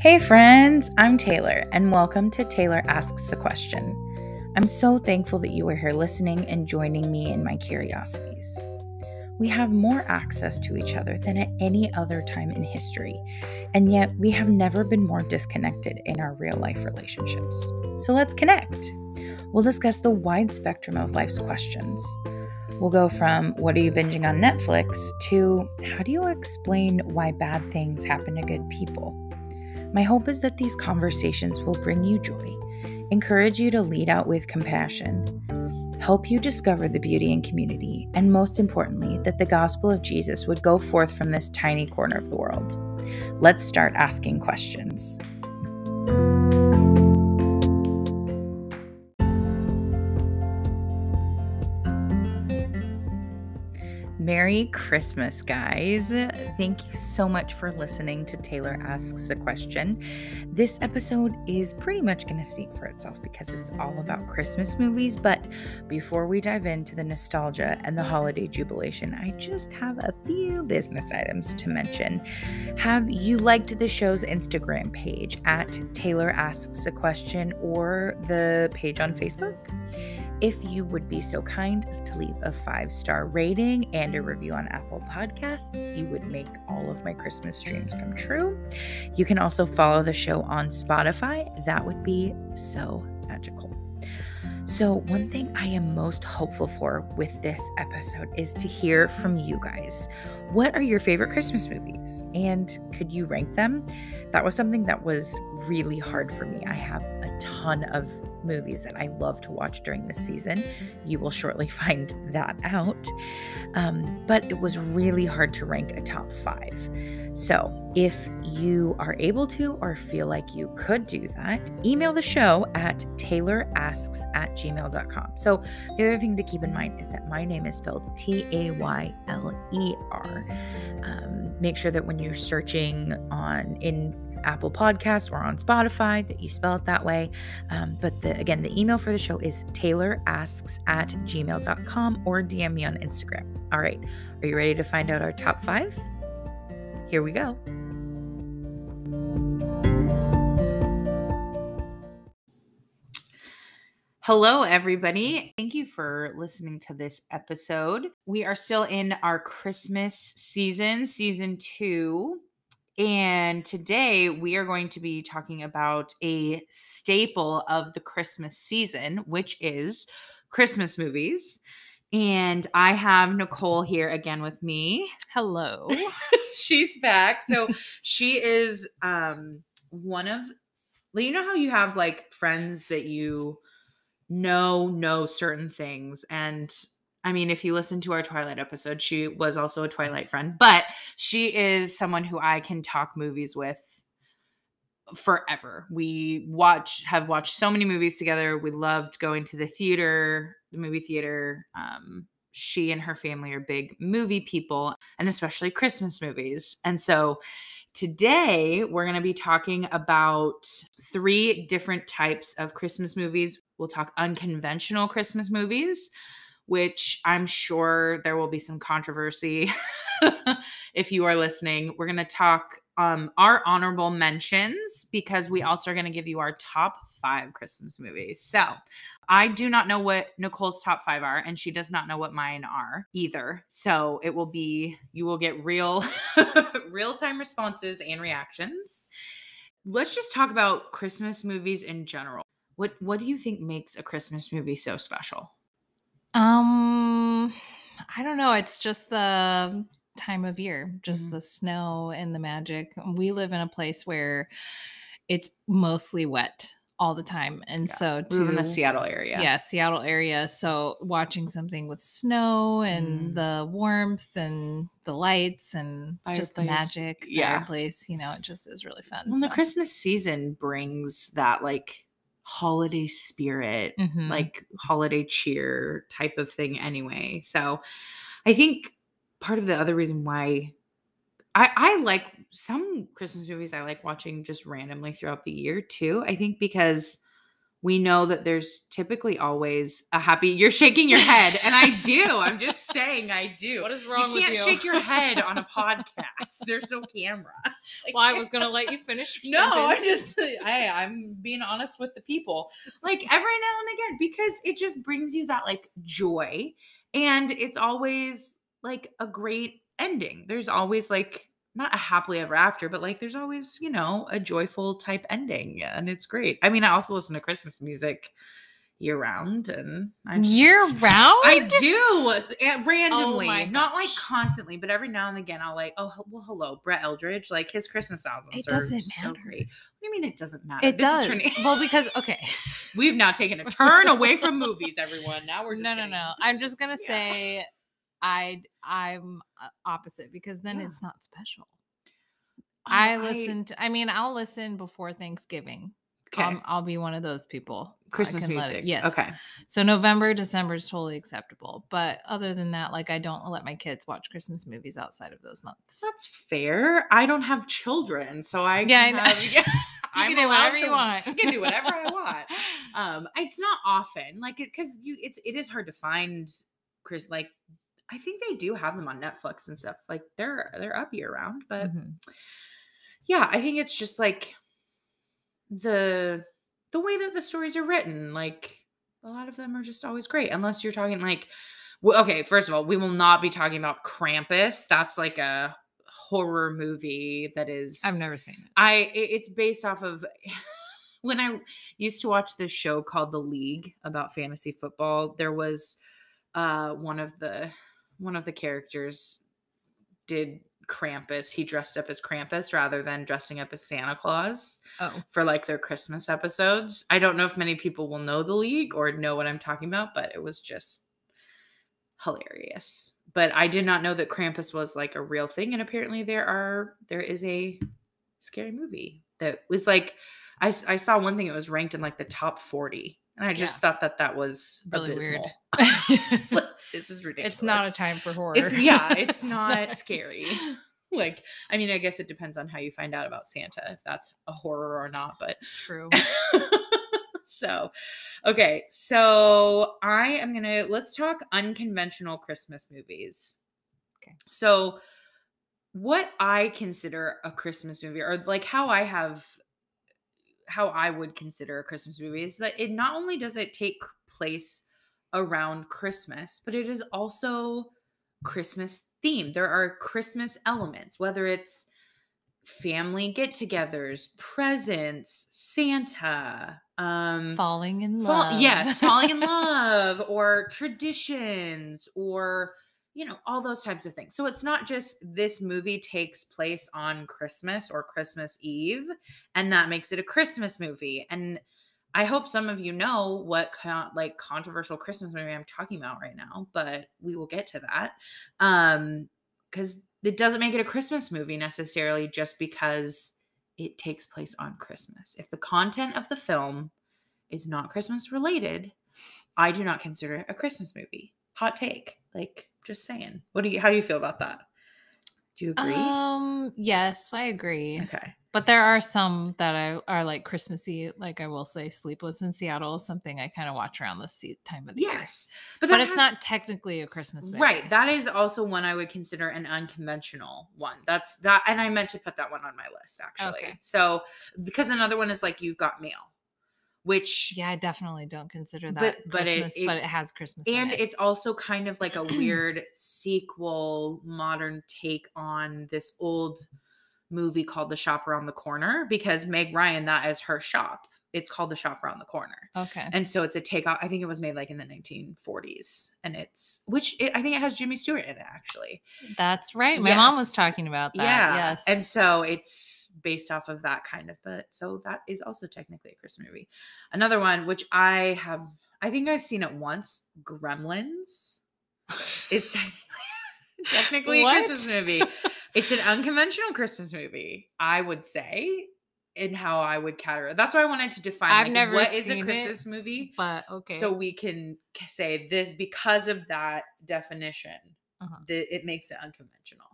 Hey friends, I'm Taylor, and welcome to Taylor Asks a Question. I'm so thankful that you are here listening and joining me in my curiosities. We have more access to each other than at any other time in history, and yet we have never been more disconnected in our real-life relationships. So let's connect. We'll discuss the wide spectrum of life's questions. We'll go from what are you binging on Netflix to how do you explain why bad things happen to good people? My hope is that these conversations will bring you joy, encourage you to lead out with compassion, help you discover the beauty in community, and most importantly, that the gospel of Jesus would go forth from this tiny corner of the world. Let's start asking questions. Merry Christmas, guys. Thank you so much for listening to Taylor Asks a Question. This episode is pretty much going to speak for itself because it's all about Christmas movies, but before we dive into the nostalgia and the holiday jubilation, I just have a few business items to mention. Have you liked the show's Instagram page at Taylor Asks a Question or the page on Facebook? If you would be so kind as to leave a 5-star rating and a review on Apple Podcasts, you would make all of my Christmas dreams come true. You can also follow the show on Spotify. That would be so magical. So one thing I am most hopeful for with this episode is to hear from you guys. What are your favorite Christmas movies? And could you rank them? That was something that was really hard for me. I have a ton of movies that I love to watch during this season. You will shortly find that out. But it was really hard to rank a top 5. So if you are able to or feel like you could do that, email the show at taylorasks@gmail.com. So the other thing to keep in mind is that my name is spelled Tayler. Make sure that when you're searching in Apple Podcasts or on Spotify that you spell it that way. But the email for the show is taylorasks@gmail.com or DM me on Instagram. All right. Are you ready to find out our top 5? Here we go. Hello, everybody. Thank you for listening to this episode. We are still in our Christmas season, season 2. And today we are going to be talking about a staple of the Christmas season, which is Christmas movies. And I have Nicole here again with me. Hello. She's back. So she is one of, you know how you have like friends that you know certain things, and I mean, if you listen to our Twilight episode, she was also a Twilight friend, but she is someone who I can talk movies with forever. We have watched so many movies together. We loved going to the movie theater. She and her family are big movie people, and especially Christmas movies. And so today we're going to be talking about 3 different types of Christmas movies. We'll talk unconventional Christmas movies, which I'm sure there will be some controversy if you are listening. We're going to talk our honorable mentions, because we also are going to give you our top 5 Christmas movies. So I do not know what Nicole's top 5 are, and she does not know what mine are either. So it will be, you will get real-time responses and reactions. Let's just talk about Christmas movies in general. What do you think makes a Christmas movie so special? I don't know. It's just the time of year, just the snow and the magic. We live in a place where it's mostly wet all the time. And so we live in the Seattle area. Yeah. Seattle area. So watching something with snow and the warmth and the lights and just the magic fireplace, it just is really fun. Well, the Christmas season brings that like holiday spirit, like holiday cheer type of thing anyway. So I think part of the other reason why I like some Christmas movies, I like watching just randomly throughout the year too. I think because we know that there's typically always a happy... You're shaking your head. And I do. I'm just saying I do. What is wrong with you? You can't shake your head on a podcast. There's no camera. Like, well, I was going to let you finish your sentence. No, I'm being honest with the people. Like, every now and again, because it just brings you that, like, joy. And it's always, like, a great ending. There's always, like... not a happily ever after, but like there's always, you know, a joyful type ending, and it's great. I mean, I also listen to Christmas music year round, and I do randomly, not like constantly, but every now and again, I'll like, oh well, hello, Brett Eldridge, like his Christmas albums. It doesn't matter. So great. What do you mean it doesn't matter? It does. Well, because okay, we've now taken a turn away from movies. Everyone, now we're just no. I'm just gonna say. I'm opposite because then it's not special. I'll listen before Thanksgiving. Okay. I'll be one of those people. Christmas music. Yes. Okay. So November, December is totally acceptable. But other than that, like I don't let my kids watch Christmas movies outside of those months. That's fair. I don't have children, so I you can do whatever you want. You can do whatever I want. It's not often like it because it is hard to find Chris like. I think they do have them on Netflix and stuff. Like they're up year round, but yeah, I think it's just like the way that the stories are written. Like a lot of them are just always great, unless you're talking like, okay, first of all, we will not be talking about Krampus. That's like a horror movie that is. I've never seen it. It's based off of. When I used to watch this show called The League about fantasy football, there was one of the characters did Krampus. He dressed up as Krampus rather than dressing up as Santa Claus for like their Christmas episodes. I don't know if many people will know The League or know what I'm talking about, but it was just hilarious. But I did not know that Krampus was like a real thing. And apparently there is a scary movie that was like, I saw one thing. It was ranked in like the top 40. And I just thought that was really abysmal. Weird. Like, this is ridiculous. It's not a time for horror. It's not scary. Like, I mean, I guess it depends on how you find out about Santa, if that's a horror or not, but. True. So I am going to, let's talk unconventional Christmas movies. Okay. So what I consider a Christmas movie or like how I would consider a Christmas movie is that it not only does it take place around Christmas, but it is also Christmas themed. There are Christmas elements, whether it's family get-togethers, presents, Santa, falling in love. Yes, falling in love or traditions or, you know, all those types of things. So it's not just this movie takes place on Christmas or Christmas Eve, and that makes it a Christmas movie. And I hope some of you know what controversial Christmas movie I'm talking about right now, but we will get to that. Because it doesn't make it a Christmas movie necessarily just because it takes place on Christmas. If the content of the film is not Christmas related, I do not consider it a Christmas movie. Hot take. Like, just saying. How do you feel about that? Do you agree? Yes, I agree. Okay. But there are some that are like Christmassy. Like I will say Sleepless in Seattle is something I kind of watch around this time of the year. Yes. But it's not technically a Christmas movie. Right. That is also one I would consider an unconventional one. That's that. And I meant to put that one on my list actually. Okay. So, because another one is like You've Got Mail. Which I definitely don't consider that Christmas, but it has Christmas in it. And it's also kind of like a weird sequel, modern take on this old movie called The Shop Around the Corner, because Meg Ryan, that is her shop. It's called The Shop Around the Corner. Okay. And so it's a takeoff. I think it was made like in the 1940s. And I think it has Jimmy Stewart in it, actually. That's right. My mom was talking about that. Yeah. Yes. And so it's based off of that kind of, but so that is also technically a Christmas movie. Another one, which I think I've seen it once. Gremlins is technically a Christmas movie. It's an unconventional Christmas movie, I would say. And how I would categorize. That's why I wanted to define what is a Christmas movie. But okay. So we can say this because of that definition, it makes it unconventional.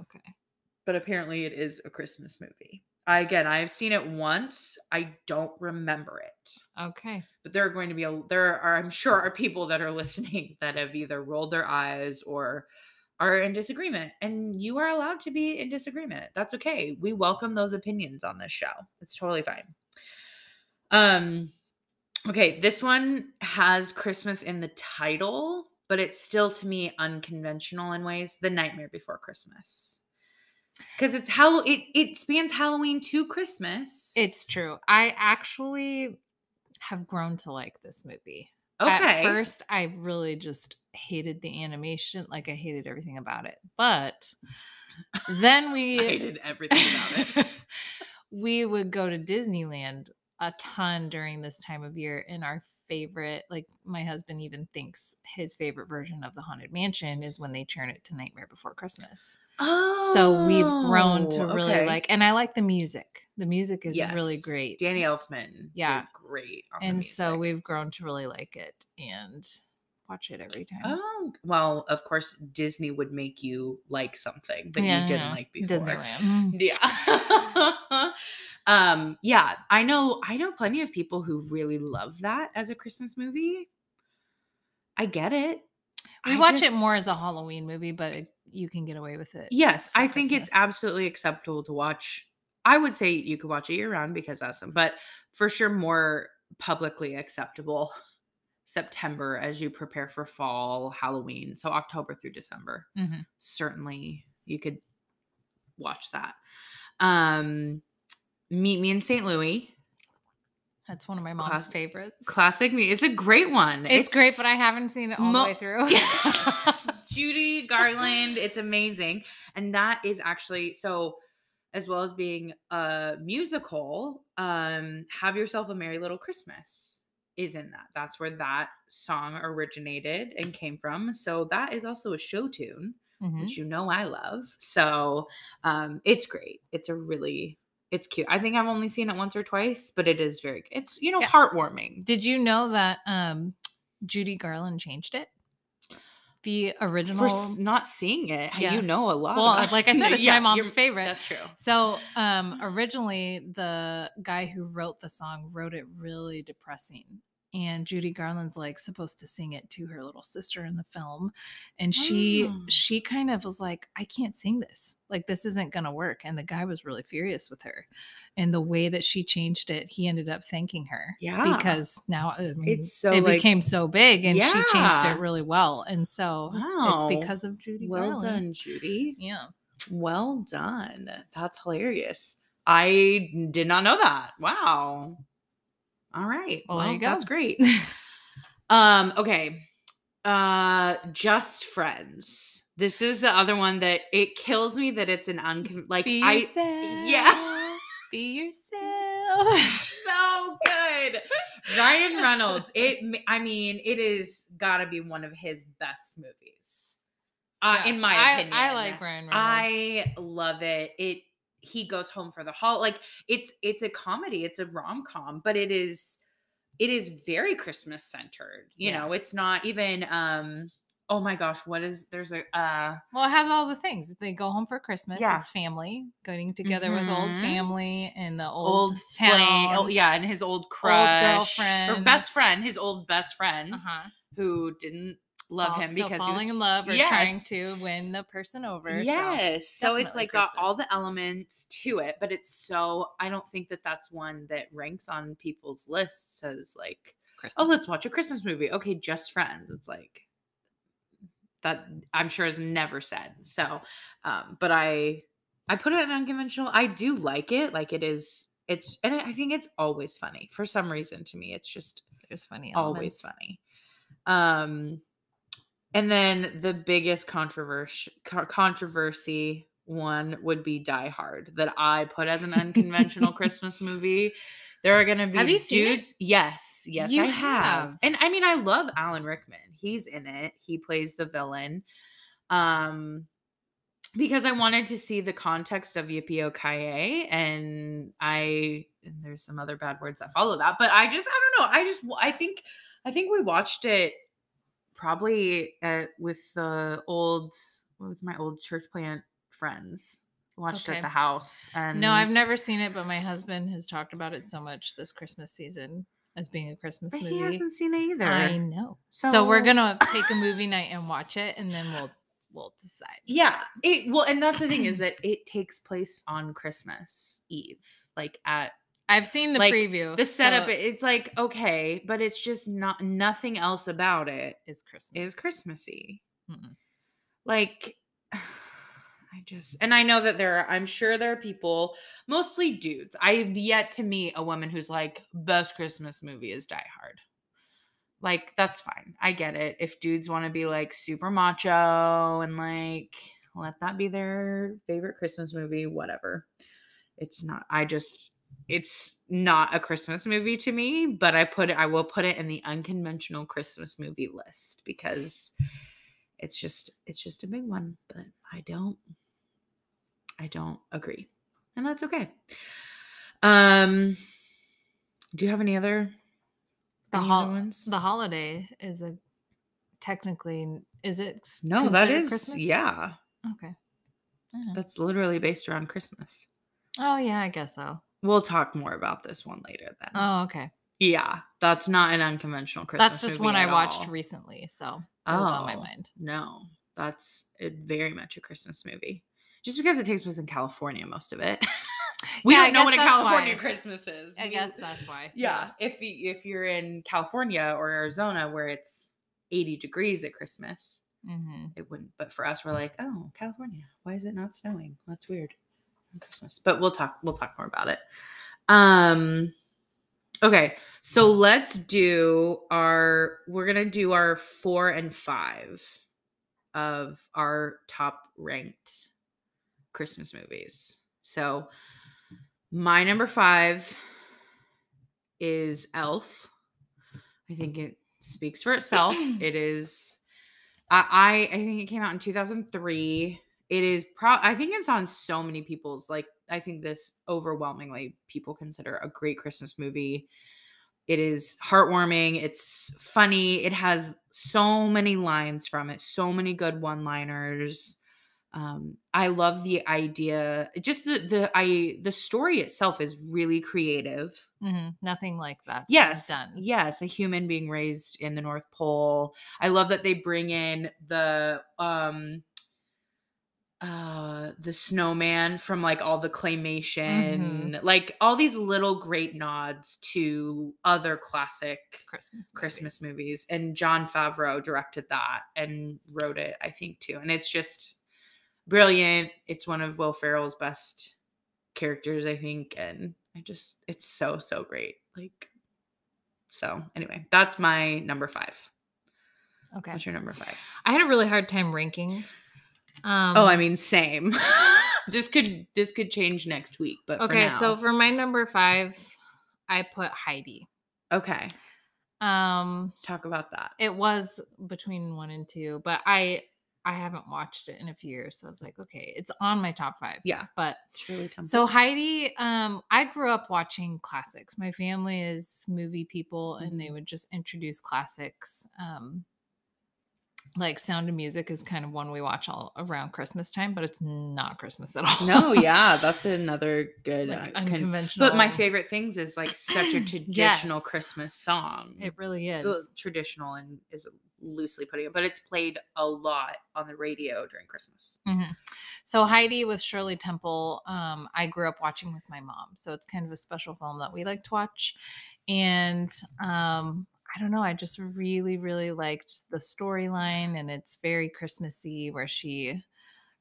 Okay. But apparently it is a Christmas movie. I've seen it once. I don't remember it. Okay. But there are going to be there are people that are listening that have either rolled their eyes or are in disagreement, and you are allowed to be in disagreement. That's okay. We welcome those opinions on this show. It's totally fine. Okay. This one has Christmas in the title, but it's still to me unconventional in ways. The Nightmare Before Christmas. Because it's it spans Halloween to Christmas. It's true. I actually have grown to like this movie. Okay. At first, I really just hated the animation. Like, I hated everything about it. But then we... I hated everything about it. We would go to Disneyland a ton during this time of year. And our favorite... Like, my husband even thinks his favorite version of The Haunted Mansion is when they turn it to Nightmare Before Christmas. Oh. So we've grown to really like... And I like the music. The music is really great. Danny Elfman did great on the music. So we've grown to really like it and watch it every time. Oh, well, of course, Disney would make you like something that you didn't like before. Disneyland. Yeah. Yeah, I know plenty of people who really love that as a Christmas movie. I get it. We watch it more as a Halloween movie, but you can get away with it. Yes, I think it's absolutely acceptable to watch. I would say you could watch it year-round because that's awesome, but for sure more publicly acceptable September as you prepare for fall, Halloween. So October through December. Mm-hmm. Certainly you could watch that. Meet Me in St. Louis. That's one of my mom's favorites. Classic movie. It's a great one. It's great, but I haven't seen it all the way through. Judy Garland. It's amazing. And that is actually, so as well as being a musical, Have Yourself a Merry Little Christmas is in that. That's where that song originated and came from. So that is also a show tune, mm-hmm. which I love. So it's great. It's cute. I think I've only seen it once or twice, but it is very, it's, heartwarming. Did you know that Judy Garland changed it? The original. For not seeing it, a lot. Well, like I said, it's my mom's favorite. That's true. So originally the guy who wrote the song wrote it really depressing. And Judy Garland's supposed to sing it to her little sister in the film. And she kind of was like, I can't sing this. This isn't going to work. And the guy was really furious with her. And the way that she changed it, he ended up thanking her. Yeah. Because now it became so big and she changed it really well. And so it's because of Judy Garland. Well done, Judy. Yeah. Well done. That's hilarious. I did not know that. Wow. All right. Well, there you go. That's great. Okay. Just Friends. This is the other one that it kills me that it's an be yourself. Be yourself. So good. Ryan Reynolds. It is gotta be one of his best movies. In my opinion. I like Ryan Reynolds. I love it. He goes home for the holiday. It's a comedy. It's a rom-com, but it is very Christmas centered. You know, it's not even, oh my gosh, well, it has all the things. They go home for Christmas. Yeah. It's family getting together mm-hmm. with old family and the old town. And his old crush. Old girlfriend. Or best friend, his old best friend who didn't love him because falling in love or trying to win the person over. Yes. So it's got all the elements to it, but it's I don't think that's one that ranks on people's lists as Christmas. Oh, let's watch a Christmas movie. Okay. Just Friends. It's that I'm sure is never said. So, but I put it in unconventional. I do like it. And I think it's always funny for some reason to me. It's just, there's funny elements. Always funny. And then the biggest controversy one would be Die Hard that I put as an unconventional Christmas movie. There are going to be have you dudes. Seen it? Yes. Yes, I have. And I love Alan Rickman. He's in it. He plays the villain. Because I wanted to see the context of Yippee-O-Ki-Yay, and there's some other bad words that follow that, but I think we watched it probably with my old church plant friends watched it at the house. And no, I've never seen it, but my husband has talked about it so much this Christmas season as being a Christmas movie. He hasn't seen it either. I know. So we're going to take a movie night and watch it, and then we'll decide. Yeah. And that's the thing is that it takes place on Christmas Eve. I've seen the preview. The setup, so it's like, okay, but it's just nothing else about it is Christmas. Is Christmassy. Mm-mm. And I know that I'm sure there are people, mostly dudes. I've yet to meet a woman who's like, best Christmas movie is Die Hard. Like, that's fine. I get it. If dudes want to be like super macho and like, let that be their favorite Christmas movie, whatever. It's not a Christmas movie to me, but I will put it in the unconventional Christmas movie list because it's just a big one, but I don't agree. And that's okay. Do you have any other ones? The Holiday is Christmas? Yeah. Okay. That's literally based around Christmas. Oh yeah, I guess so. We'll talk more about this one later then. Oh, okay. Yeah. That's not an unconventional Christmas movie. That's just one I watched recently, so it was on my mind. No. That's very much a Christmas movie. Just because it takes place in California, most of it. We don't know what a California Christmas is. I guess that's why. Yeah. If you're in California or Arizona where it's 80 degrees at Christmas, it wouldn't. But for us, we're like, oh, California. Why is it not snowing? That's weird. Christmas, but we'll talk more about it. Okay, so let's do we're gonna do our 4 and 5 of our top ranked Christmas movies. So my number 5 is Elf. I think it speaks for itself. It is. I think it came out in 2003. It is I think it's on so many people's, I think this overwhelmingly people consider a great Christmas movie. It is heartwarming. It's funny. It has so many lines from it, so many good one-liners. I love the idea. Just the story itself is really creative. Mm-hmm. Nothing like that. Yes. Done. Yes. A human being raised in the North Pole. I love that they bring in the snowman from all the claymation, all these little great nods to other classic Christmas movies. And Jon Favreau directed that and wrote it, I think, too. And it's just brilliant. It's one of Will Ferrell's best characters, I think. And it's so, so great. So anyway, that's my number 5. Okay. What's your number 5? I had a really hard time ranking. Same. This could change next week, but okay. For now. So for my number 5, I put Heidi. Okay. Talk about that. It was between 1 and 2, but I haven't watched it in a few years, so I was like, okay, it's on my top 5. Yeah, but Shirley Temple. So Heidi. I grew up watching classics. My family is movie people, and they would just introduce classics. Sound of Music is kind of one we watch all around Christmas time, but it's not Christmas at all. No, yeah, that's another good unconventional. But My Favorite Things is such a traditional Christmas song. It really is. Well, traditional and is loosely putting it, but it's played a lot on the radio during Christmas. Mm-hmm. So Heidi with Shirley Temple, I grew up watching with my mom. So it's kind of a special film that we like to watch. And I don't know. I just really, really liked the storyline, and it's very Christmassy, where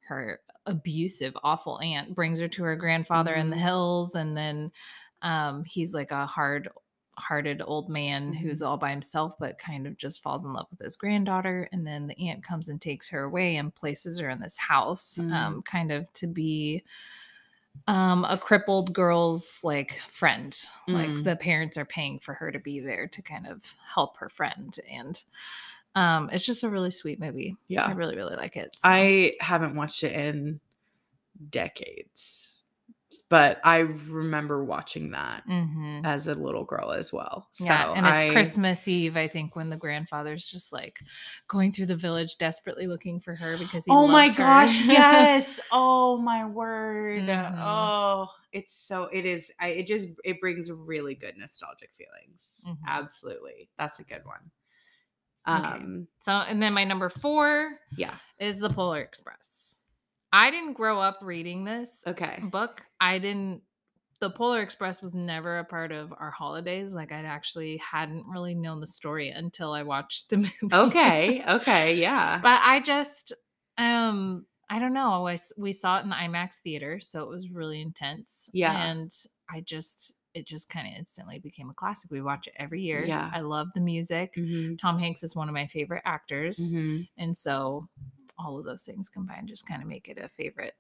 her abusive, awful aunt brings her to her grandfather in the hills, and then he's a hard-hearted old man who's all by himself, but kind of just falls in love with his granddaughter, and then the aunt comes and takes her away and places her in this house, kind of to be a crippled girl's friend. The parents are paying for her to be there to kind of help her friend, and it's just a really sweet movie. Yeah, I really, really like it. So. I haven't watched it in decades. But I remember watching that as a little girl as well. Yeah, so and it's Christmas Eve, I think, when the grandfather's just like going through the village desperately looking for her because he loves her. Oh my gosh, yes. Oh my word. Mm-hmm. Oh, it's so, it is, it brings really good nostalgic feelings. Mm-hmm. Absolutely. That's a good one. Okay. So, and then my number 4 is The Polar Express. I didn't grow up reading this book. The Polar Express was never a part of our holidays. Like, I actually hadn't really known the story until I watched the movie. Okay. Yeah. But I just, I don't know. We saw it in the IMAX theater, so it was really intense. Yeah. And it just kind of instantly became a classic. We watch it every year. Yeah. I love the music. Mm-hmm. Tom Hanks is one of my favorite actors. Mm-hmm. And so all of those things combined just kind of make it a favorite.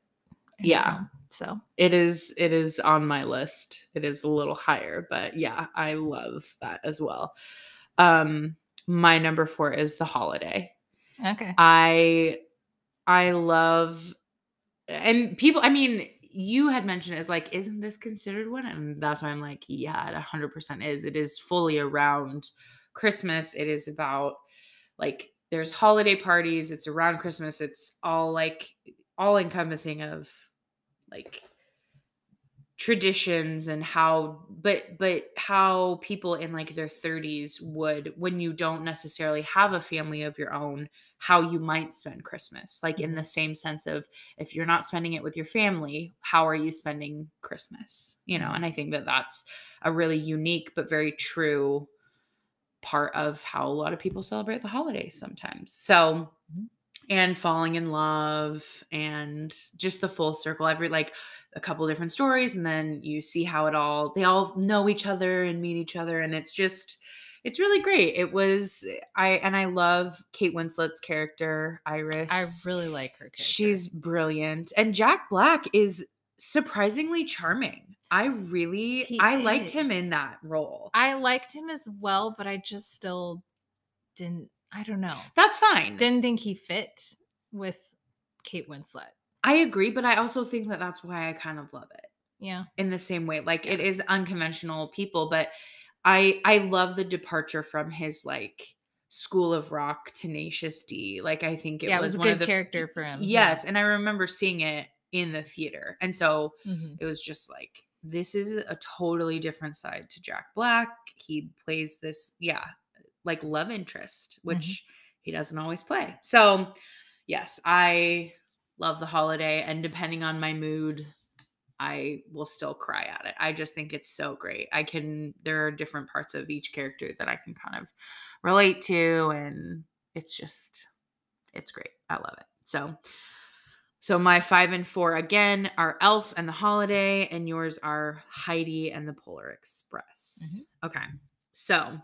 So it is on my list. It is a little higher, but yeah, I love that as well. My number 4 is The Holiday. Okay. I love, and people, I mean, you had mentioned it as like, isn't this considered one? And that's why I'm like, yeah, it 100% is. It is fully around Christmas. It is about like, there's holiday parties. It's around Christmas. It's all like all encompassing of like traditions and how, but how people in like their 30s would, when you don't necessarily have a family of your own, how you might spend Christmas. Like in the same sense of if you're not spending it with your family, how are you spending Christmas? You know, and I think that that's a really unique, but very true part of how a lot of people celebrate the holidays sometimes. So, and falling in love and just the full circle, every like a couple different stories. And then you see how they all know each other and meet each other. And it's really great. It was, I love Kate Winslet's character, Iris. I really like her character. She's brilliant. And Jack Black is surprisingly charming. I liked him in that role. I liked him as well, but I just still didn't, I don't know. That's fine. Didn't think he fit with Kate Winslet. I agree, but I also think that that's why I kind of love it. Yeah. In the same way. Like it is unconventional people, but I love the departure from his like School of Rock, Tenacious D. Like I think it was one of the character for him. Yes. Yeah. And I remember seeing it in the theater. And so it was just like, this is a totally different side to Jack Black. He plays this, like love interest, which he doesn't always play. So yes, I love The Holiday, and depending on my mood, I will still cry at it. I just think it's so great. There are different parts of each character that I can kind of relate to, and it's great. I love it. So my 5 and 4 again are Elf and The Holiday, and yours are Heidi and The Polar Express. Mm-hmm. Okay. So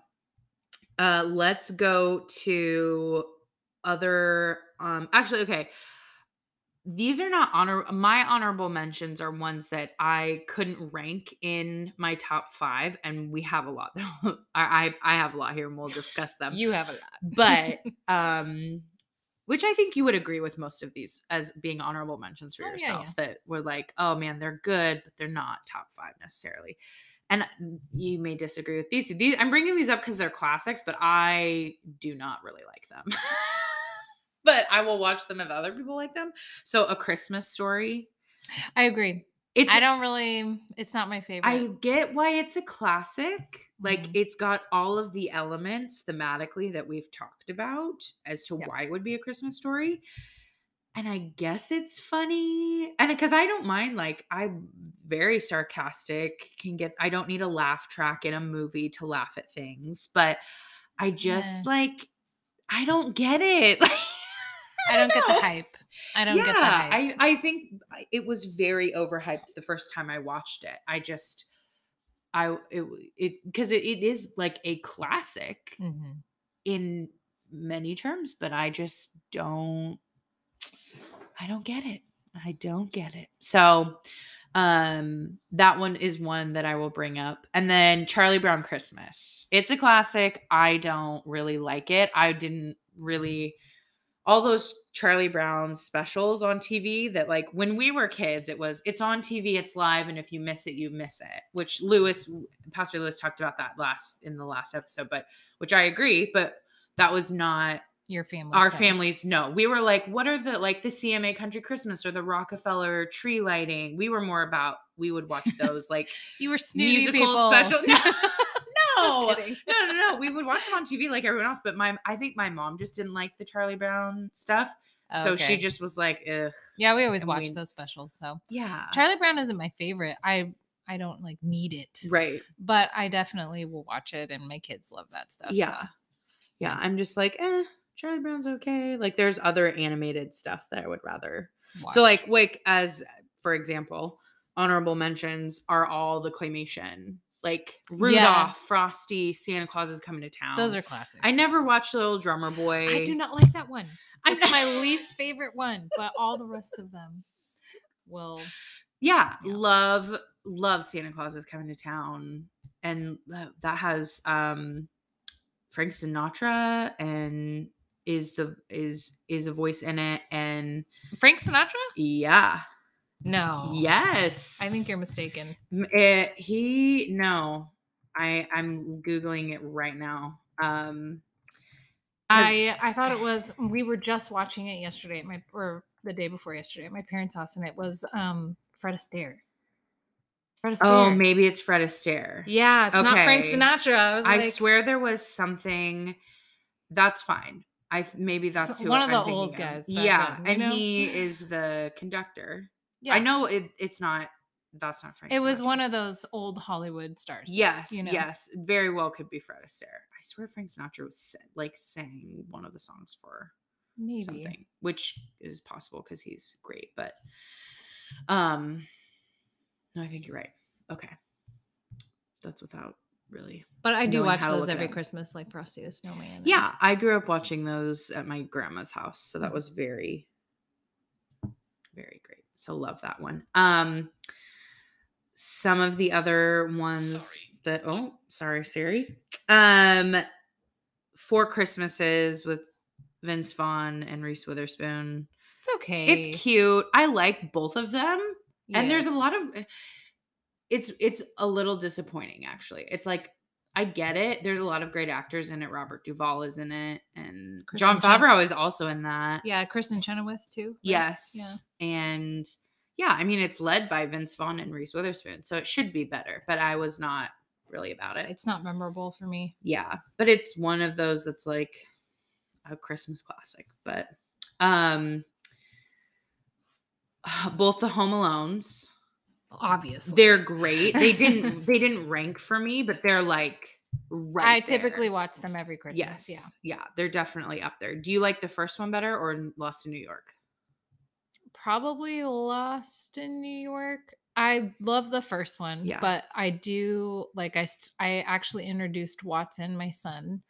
let's go to other these are not my honorable mentions are ones that I couldn't rank in my top 5, and we have a lot. I have a lot here, and we'll discuss them. You have a lot. But which I think you would agree with most of these as being honorable mentions for yourself that were like, oh man, they're good, but they're not top 5 necessarily. And you may disagree with these. I'm bringing these up because they're classics, but I do not really like them. But I will watch them if other people like them. So A Christmas Story. I agree. It's not my favorite. I get why it's a classic. Like it's got all of the elements thematically that we've talked about as to why it would be a Christmas story. And I guess it's funny. And because I don't mind, like I'm very sarcastic, I don't need a laugh track in a movie to laugh at things, but I just like, I don't get it. I don't get the hype. I don't get the hype. I think it was very overhyped the first time I watched it. Because it is like a classic in many terms, but I just don't get it. I don't get it. So that one is one that I will bring up. And then Charlie Brown Christmas. It's a classic. I don't really like it. I didn't really all those Charlie Brown specials on TV that, like, when we were kids, it was, it's on TV, it's live, and if you miss it, you miss it, which Pastor Lewis talked about that in the last episode, but which I agree, but that was not your family. Our families, no. We were like, what are the CMA Country Christmas or the Rockefeller tree lighting? We were more about, we would watch those, like, you were snooty people. Special. No, no. We would watch them on TV like everyone else, but I think my mom just didn't like the Charlie Brown stuff, so okay. She just was like, ugh. Yeah, we always watched those specials. So yeah, Charlie Brown isn't my favorite. I don't like need it, right? But I definitely will watch it, and my kids love that stuff. Yeah, so. Yeah. I'm just like, Charlie Brown's okay. Like, there's other animated stuff that I would rather watch. So like as for example, honorable mentions are all the claymation. Like Rudolph, yeah. Frosty, Santa Claus is Coming to Town. Those are classics. I never watched The Little Drummer Boy. I do not like that one. It's my least favorite one, but all the rest of them will. Yeah. Love Santa Claus is Coming to Town. And that has Frank Sinatra and is a voice in it. And Frank Sinatra? Yeah. No. Yes. I think you're mistaken. I'm Googling it right now. I thought it was, we were just watching it yesterday or the day before yesterday at my parents' house, and it was Fred Astaire. Oh, maybe it's Fred Astaire. Yeah, it's not Frank Sinatra. I swear there was something. That's fine. Maybe that's who one of the old guys. Yeah, and he is the conductor. Yeah. I know it's not. That's not Frank Sinatra. It was one of those old Hollywood stars. Yes, you know? Yes, very well could be Fred Astaire. I swear Frank Sinatra was like sang one of the songs for maybe something, which is possible because he's great. But no, I think you're right. Okay, that's without really. But I do watch those every Christmas, like Frosty the Snowman. Yeah, I grew up watching those at my grandma's house, so that was very, very great. So love that one. Some of the other ones that, sorry, Siri. Four Christmases with Vince Vaughn and Reese Witherspoon. It's okay. It's cute. I like both of them. Yes. And there's a lot of, it's a little disappointing actually. It's like, I get it. There's a lot of great actors in it. Robert Duvall is in it. And John Favreau is also in that. Yeah. Kristen Chenoweth too. Right? Yes. Yeah. And yeah, I mean, it's led by Vince Vaughn and Reese Witherspoon, so it should be better, but I was not really about it. It's not memorable for me. Yeah. But it's one of those that's like a Christmas classic, but, both the Home Alones. Obviously. They're great. They didn't rank for me, but they're like right I there. Typically watch them every Christmas. Yes. Yeah. They're definitely up there. Do you like the first one better or Lost in New York? Probably Lost in New York. I love the first one, yeah. But I do like I actually introduced Watson, my son,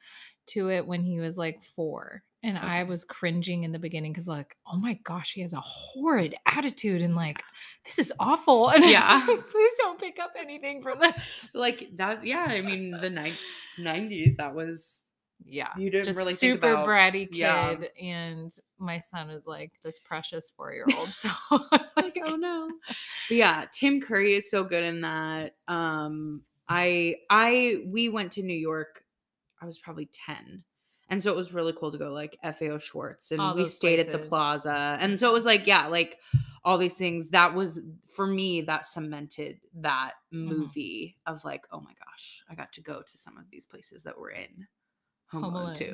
to it when he was like 4. And okay. I was cringing in the beginning because like, oh my gosh, he has a horrid attitude and like, this is awful. And yeah, I was like, please don't pick up anything from this. Like that. Yeah. I mean, the 90s, that was, yeah, you didn't just really super think about, bratty kid. Yeah. And my son is like this precious 4-year-old. So like, oh no. But yeah. Tim Curry is so good in that. We went to New York. I was probably 10. And so it was really cool to go like FAO Schwartz and all we stayed places. At the Plaza. And so it was like, yeah, like all these things that was for me, that cemented that movie of like, oh my gosh, I got to go to some of these places that were in Home Alone too.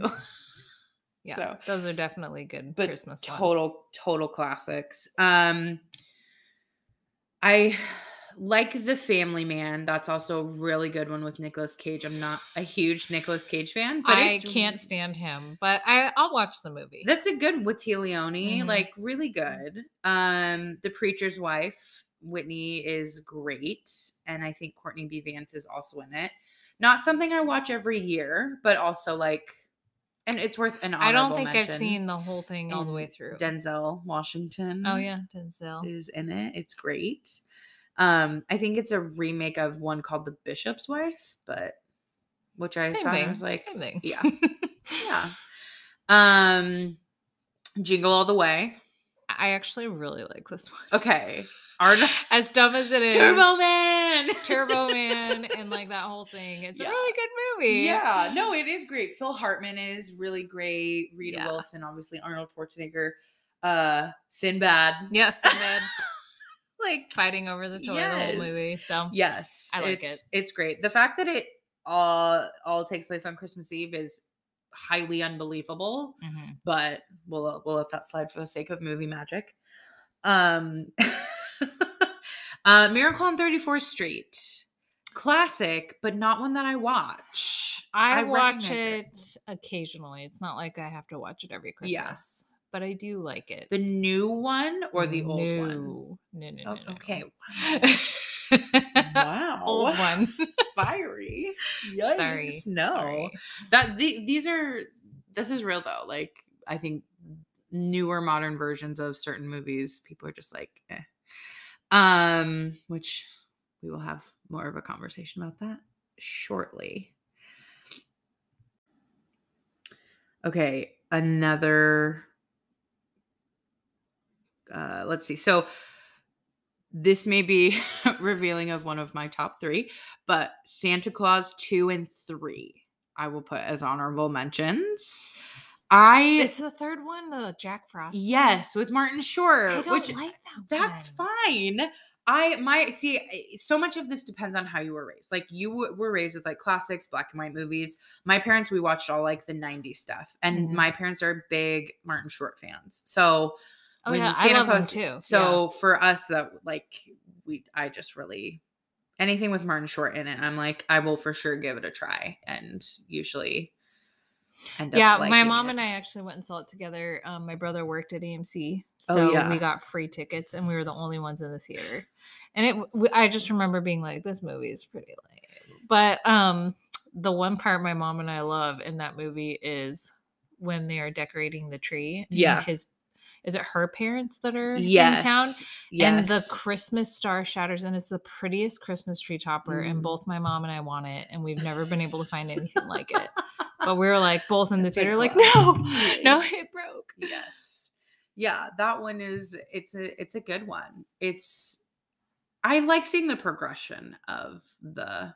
Yeah. So, those are definitely good Christmas ones. Total classics. I like The Family Man. That's also a really good one with Nicolas Cage. I'm not a huge Nicolas Cage fan, but I can't stand him, but I'll watch the movie. That's a good Witty Leone, like really good. The Preacher's Wife, Whitney is great. And I think Courtney B. Vance is also in it. Not something I watch every year, but also like, and it's worth an honorable mention. I don't think I've seen the whole thing all the way through. Denzel Washington. Oh yeah. Denzel is in it. It's great. I think it's a remake of one called The Bishop's Wife, but which I saw and I was like, same thing. Yeah. Jingle All the Way. I actually really like this one. Okay. As dumb as it is. Turbo Man and like that whole thing. It's a really good movie. Yeah. No, it is great. Phil Hartman is really great. Rita Wilson, obviously Arnold Schwarzenegger. Sinbad. Yes, yeah, Sinbad. Like fighting over the toy the whole movie. So yes. I like it. It's great. The fact that it all takes place on Christmas Eve is highly unbelievable, but we'll let that slide for the sake of movie magic. Miracle on 34th Street, classic, but not one that I watch. I watch it occasionally. It's not like I have to watch it every Christmas. Yes, but I do like it. The new one or the old one? No. Okay. Wow. Old one. Fiery. Yikes. Sorry. No. Sorry. This is real though. Like, I think newer modern versions of certain movies, people are just like, eh. Which we will have more of a conversation about that shortly. Okay. Another, let's see. So, this may be revealing of one of my top three, but Santa Claus 2 and 3, I will put as honorable mentions. It's the third one, the Jack Frost. Yes, with Martin Short. I don't like that one. That's fine. So much of this depends on how you were raised. Like, you were raised with like classics, black and white movies. My parents, we watched all like the 90s stuff. And my parents are big Martin Short fans. So... Oh yeah, Santa I love Claus, him too. So for us, that like I just really anything with Martin Short in it, I'm like, I will for sure give it a try, and usually end up liking my mom it. And I actually went and saw it together. My brother worked at AMC, so we got free tickets, and we were the only ones in the theater. And I just remember being like, this movie is pretty lame. But the one part my mom and I love in that movie is when they are decorating the tree. Yeah, Is it her parents that are in town? Yes. And the Christmas star shatters, and it's the prettiest Christmas tree topper, and both my mom and I want it, and we've never been able to find anything like it. But we were like both in the theater like, no, it broke. Yes. Yeah, that one is, it's a good one. I like seeing the progression of the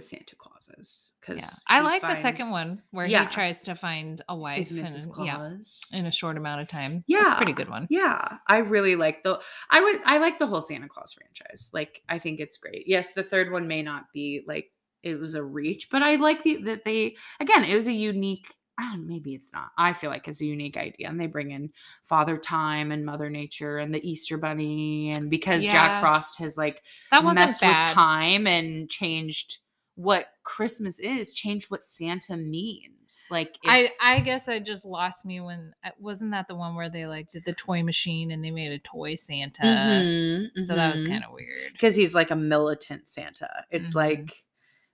Santa Clauses, because I like the second one where he tries to find a wife Mrs. Claus. In a short amount of time. Yeah, it's a pretty good one. Yeah, I really like I like the whole Santa Claus franchise. Like, I think it's great. Yes, the third one may not be like it was a reach, but I like that they again it was a unique. Maybe it's not. I feel like it's a unique idea, and they bring in Father Time and Mother Nature and the Easter Bunny, and because Jack Frost has like that messed with time and changed. What Christmas is changed what Santa means. Like I guess I just lost me when wasn't that the one where they like did the toy machine and they made a toy Santa? So that was kind of weird because he's like a militant Santa. It's like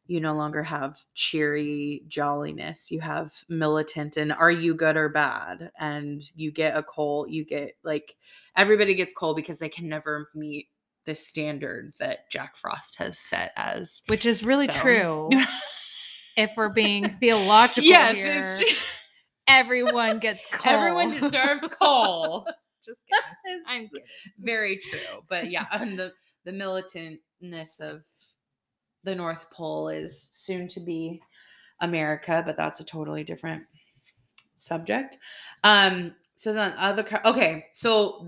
you no longer have cheery jolliness. You have militant and are you good or bad? And you get a coal. You get like everybody gets coal because they can never meet the standard that Jack Frost has set as. Which is really true. If we're being theological here. It's just... Everyone gets coal. Everyone deserves coal. Just kidding. I'm kidding. Very true. But yeah, and the militantness of the North Pole is soon to be America, but that's a totally different subject. So then okay. So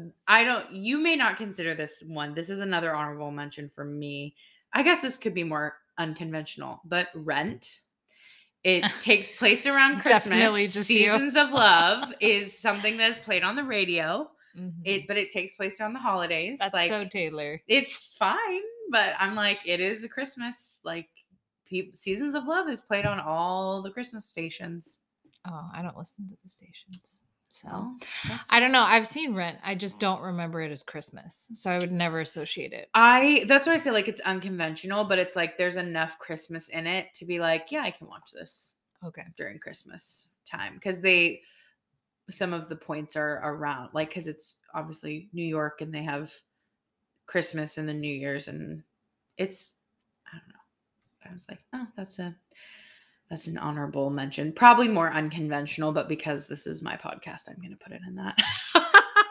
you may not consider this one. This is another honorable mention for me. I guess this could be more unconventional, but Rent. It takes place around Christmas. Definitely just Seasons of Love is something that's played on the radio. But it takes place around the holidays. That's like, so Taylor. It's fine, but I'm like, it is a Christmas. Like Seasons of Love is played on all the Christmas stations. Oh, I don't listen to the stations. So I don't know. I've seen Rent. I just don't remember it as Christmas. So I would never associate it. That's why I say like it's unconventional, but it's like there's enough Christmas in it to be like, yeah, I can watch this. Okay. During Christmas time. Because some of the points are around like because it's obviously New York and they have Christmas and the New Year's and it's I don't know. I was like, oh, That's an honorable mention. Probably more unconventional, but because this is my podcast, I'm going to put it in that.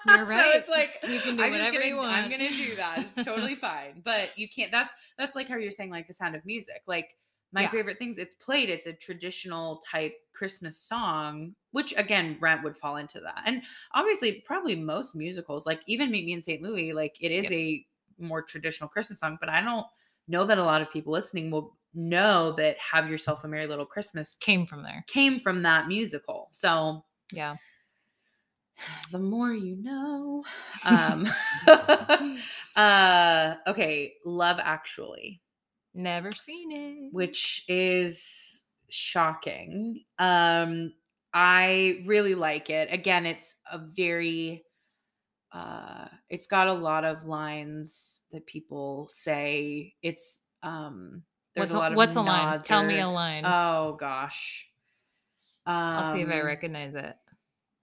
You're right. So it's like, you can do whatever you want. I'm going to do that. It's totally fine. But you can't, that's like how you're saying, like The Sound of Music. Like my favorite things, it's played. It's a traditional type Christmas song, which again, Rent would fall into that. And obviously probably most musicals, like even Meet Me in St. Louis, like it is a more traditional Christmas song, but I don't know that a lot of people listening will know that Have Yourself a Merry Little Christmas came from that musical. So yeah, the more you know. Okay, Love Actually. Never seen it. Which is shocking. I really like it. Again, it's a very it's got a lot of lines that people say. It's what's a line? Tell me a line. Oh gosh. I'll see if I recognize it.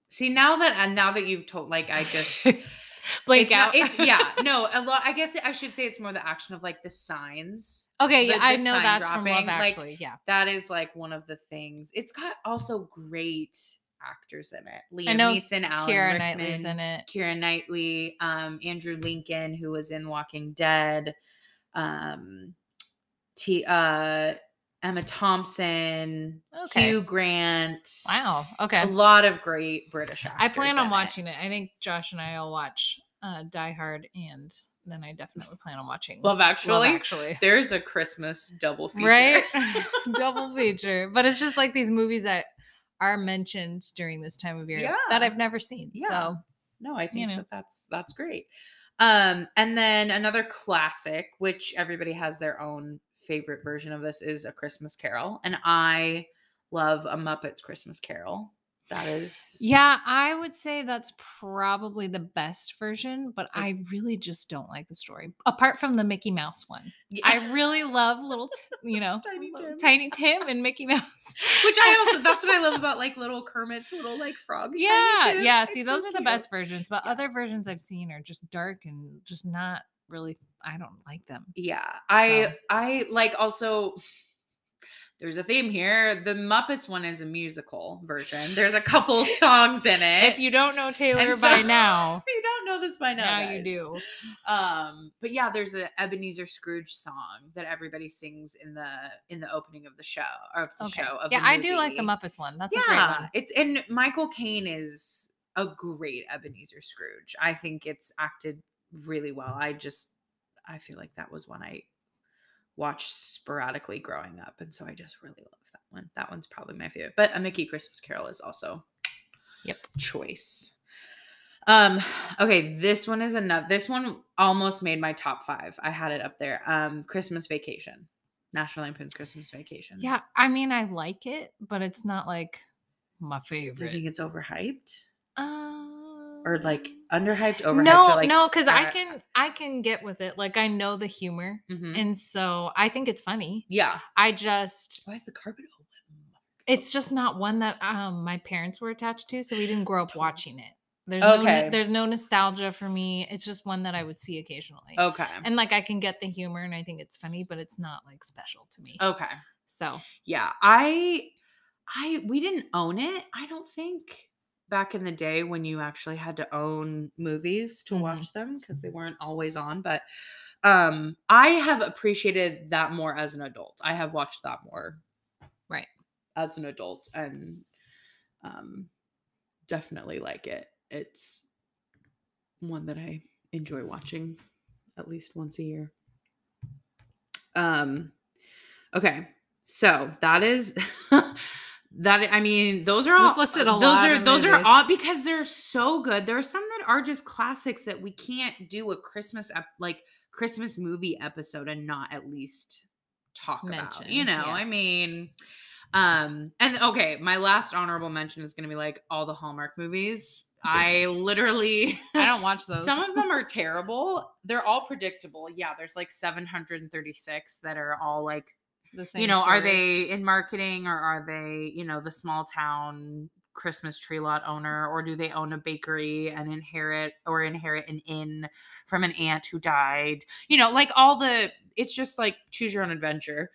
See, now that you've told, like, I just blank out. I guess I should say it's more the action of like the signs. Okay, yeah, I know that's dropping from Love Actually. Like, yeah, that is like one of the things. It's got also great actors in it. Liam Neeson, Alan Rickman, Knightley's in it. Keira Knightley, Andrew Lincoln, who was in Walking Dead, Emma Thompson, Hugh Grant. Wow. Okay. A lot of great British actors. I plan on watching it. I think Josh and I will watch Die Hard, and then I definitely plan on watching Love Actually. There's a Christmas double feature. Right? Double feature. But it's just like these movies that are mentioned during this time of year that I've never seen. Yeah. So no, I think that's great. And then another classic, which everybody has their own favorite version of, this is A Christmas Carol, and I love A Muppets Christmas Carol. That is, I would say that's probably the best version, but I really just don't like the story apart from the Mickey Mouse one. I really love little Tiny Tim and Mickey Mouse, which I also, that's what I love about like little Kermit's little like frog. Yeah. See, those are the best versions, but other versions I've seen are just dark and just not really, I don't like them. Yeah. I like, also there's a theme here. The Muppets one is a musical version. There's a couple songs in it. If you don't know Taylor by now. If you don't know this by now. Now you do. But yeah, there's an Ebenezer Scrooge song that everybody sings in the opening of the show. I do like the Muppets one. That's a great one. It's, and Michael Caine is a great Ebenezer Scrooge. I think it's acted really well. I feel like that was one I watched sporadically growing up, and so I just really love that one. That one's probably my favorite. But A Mickey Christmas Carol is also choice. Okay, this one is another. This one almost made my top 5. I had it up there. Christmas Vacation, National Lampoon's Christmas Vacation. Yeah, I mean, I like it, but it's not like my favorite. I think it's overhyped. Or like underhyped, overhyped? No, because I can get with it. Like, I know the humor, and so I think it's funny. Yeah, I just, why is the carpet open? It's just not one that my parents were attached to, so we didn't grow up watching it. There's no nostalgia for me. It's just one that I would see occasionally. Okay, and like I can get the humor, and I think it's funny, but it's not like special to me. Okay, so yeah, we didn't own it, I don't think, back in the day when you actually had to own movies to watch them, because they weren't always on. But I have appreciated that more as an adult. I have watched that more as an adult, and definitely like it. It's one that I enjoy watching at least once a year. Okay, so that is... That, I mean, those are all, those are all, because they're so good. There are some that are just classics that we can't do a Christmas movie episode and not at least talk about, I mean, and okay, my last honorable mention is going to be like all the Hallmark movies. I literally, I don't watch those. Some of them are terrible. They're all predictable. Yeah. There's like 736 that are all like, the same story. Are they in marketing, or are they, the small town Christmas tree lot owner, or do they own a bakery and inherit an inn from an aunt who died? It's just like choose your own adventure.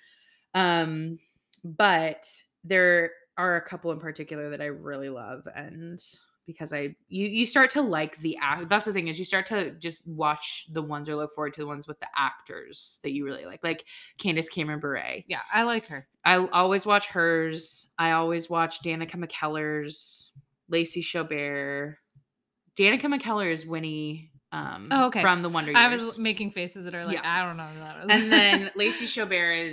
But there are a couple in particular that I really love, and because you start to like the act. That's the thing, is you start to just watch the ones or look forward to the ones with the actors that you really like Candace Cameron Bure. Yeah, I like her. I always watch hers. I always watch Danica McKellar's, Lacey Chabert. Danica McKellar is Winnie from The Wonder Years. I was making faces at her like, yeah. I don't know who that was. And then Lacey Chabert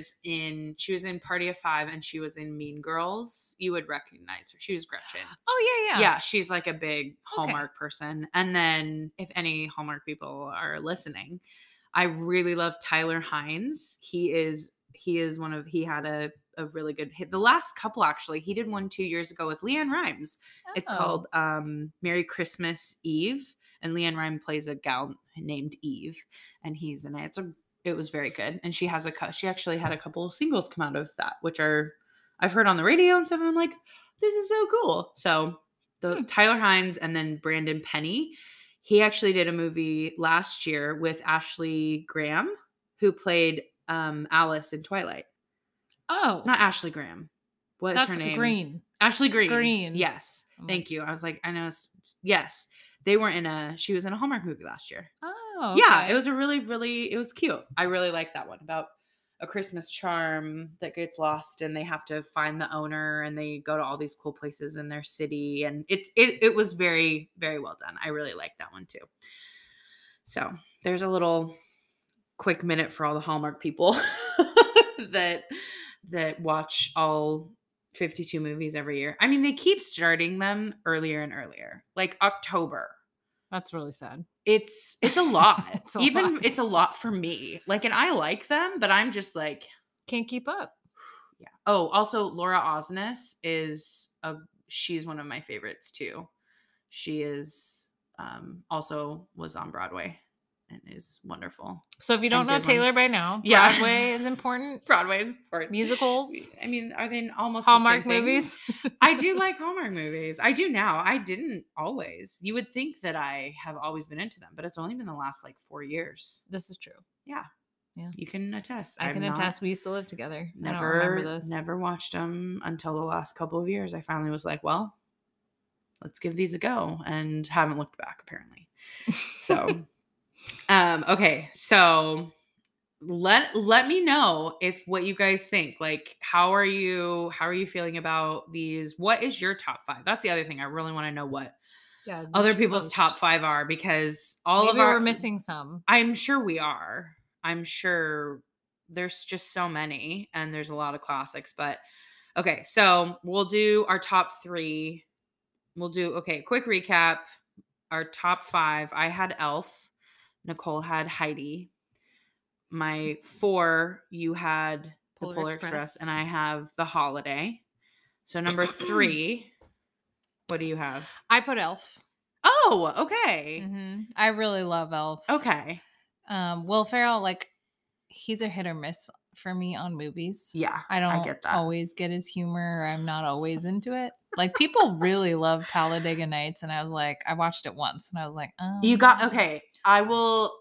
she was in Party of Five, and she was in Mean Girls. You would recognize her. She was Gretchen. Oh, yeah, yeah. Yeah, she's like a big Hallmark person. And then if any Hallmark people are listening, I really love Tyler Hines. He had a really good hit. The last couple, actually, he did one 2 years ago with Leanne Rimes. Oh. It's called Merry Christmas Eve. And Leanne Rimes plays a gal named Eve, and he's in it. It was very good. And she actually had a couple of singles come out of that, which I've heard on the radio and stuff. And I'm like, this is so cool. So Tyler Hines, and then Brandon Penny. He actually did a movie last year with Ashley Graham, who played Alice in Twilight. Oh, not Ashley Graham. That's her name? Green. Ashley Green. Green. Yes. Thank you. I was like, I know. Yes. She was in a Hallmark movie last year. Oh. Okay. Yeah, it was it was cute. I really like that one about a Christmas charm that gets lost, and they have to find the owner, and they go to all these cool places in their city, and it was very, very well done. I really liked that one too. So there's a little quick minute for all the Hallmark people that watch all 52 movies every year. I mean, they keep starting them earlier and earlier, like October. That's really sad. It's a lot. It's a lot for me. Like, and I like them, but I'm just like, can't keep up. Yeah. Oh, also Laura Osnes she's one of my favorites too. She is also was on Broadway and is wonderful. So if you don't know Taylor by now, Broadway is important. Broadway is important. Musicals. I mean, are they almost Hallmark movies? I do like Hallmark movies. I do now. I didn't always. You would think that I have always been into them, but it's only been the last 4 years. This is true. Yeah. Yeah. You can attest. I can attest. We used to live together. I don't remember this. Never watched them until the last couple of years. I finally was like, well, let's give these a go, and haven't looked back apparently. So... Okay, so let me know if what you guys think. Like, how are you feeling about these? What is your top five? That's the other thing. I really want to know what other people's top five are, because we're missing some. I'm sure we are. I'm sure there's just so many, and there's a lot of classics. But okay, so we'll do our top three. Quick recap. Our top five. I had Elf. Nicole had Heidi. My four, you had The Polar Express, and I have The Holiday. So number three, what do you have? I put Elf. Oh, okay. Mm-hmm. I really love Elf. Okay. Will Ferrell, he's a hit or miss for me on movies. Yeah, I get that. Always get his humor. I'm not always into it. People really love Talladega Nights, and I was like, I watched it once, and I was like, okay. I will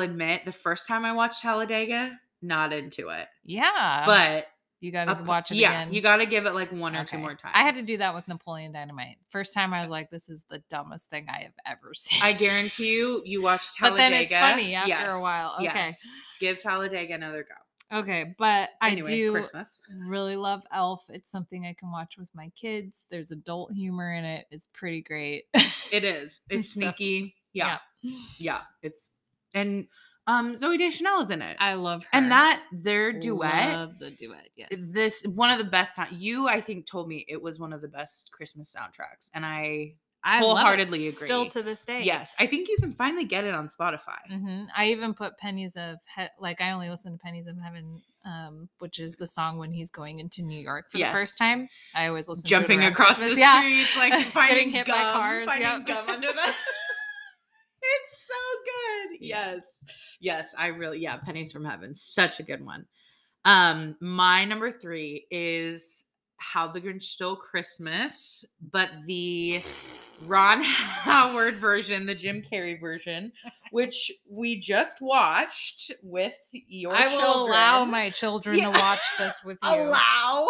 admit, the first time I watched Talladega, not into it. Yeah, but you got to watch it again. Yeah, you got to give it one or two more times. I had to do that with Napoleon Dynamite. First time I was like, this is the dumbest thing I have ever seen. I guarantee you watched Talladega. But then it's funny after a while. Okay, give Talladega another go. Okay, but anyway, I do really love Elf. It's something I can watch with my kids. There's adult humor in it. It's pretty great. It is. It's sneaky. Yeah. Yeah. It's Zooey Deschanel is in it. I love her. And their duet. I love the duet, yes. This one of the best I think told me it was one of the best Christmas soundtracks, and I wholeheartedly agree. Still to this day. Yes. I think you can finally get it on Spotify. Mm-hmm. I even put Pennies of I only listen to Pennies of Heaven, which is the song when he's going into New York for the first time. I always listen to it across Christmas. The streets, finding hit by cars. Finding gum under the... It's so good. Yes. Yes. I really... Yeah. Pennies from Heaven. Such a good one. My number three is... How the Grinch Stole Christmas, but the Ron Howard version, the Jim Carrey version, which we just watched with your children. I will allow my children to watch this with you. Allow?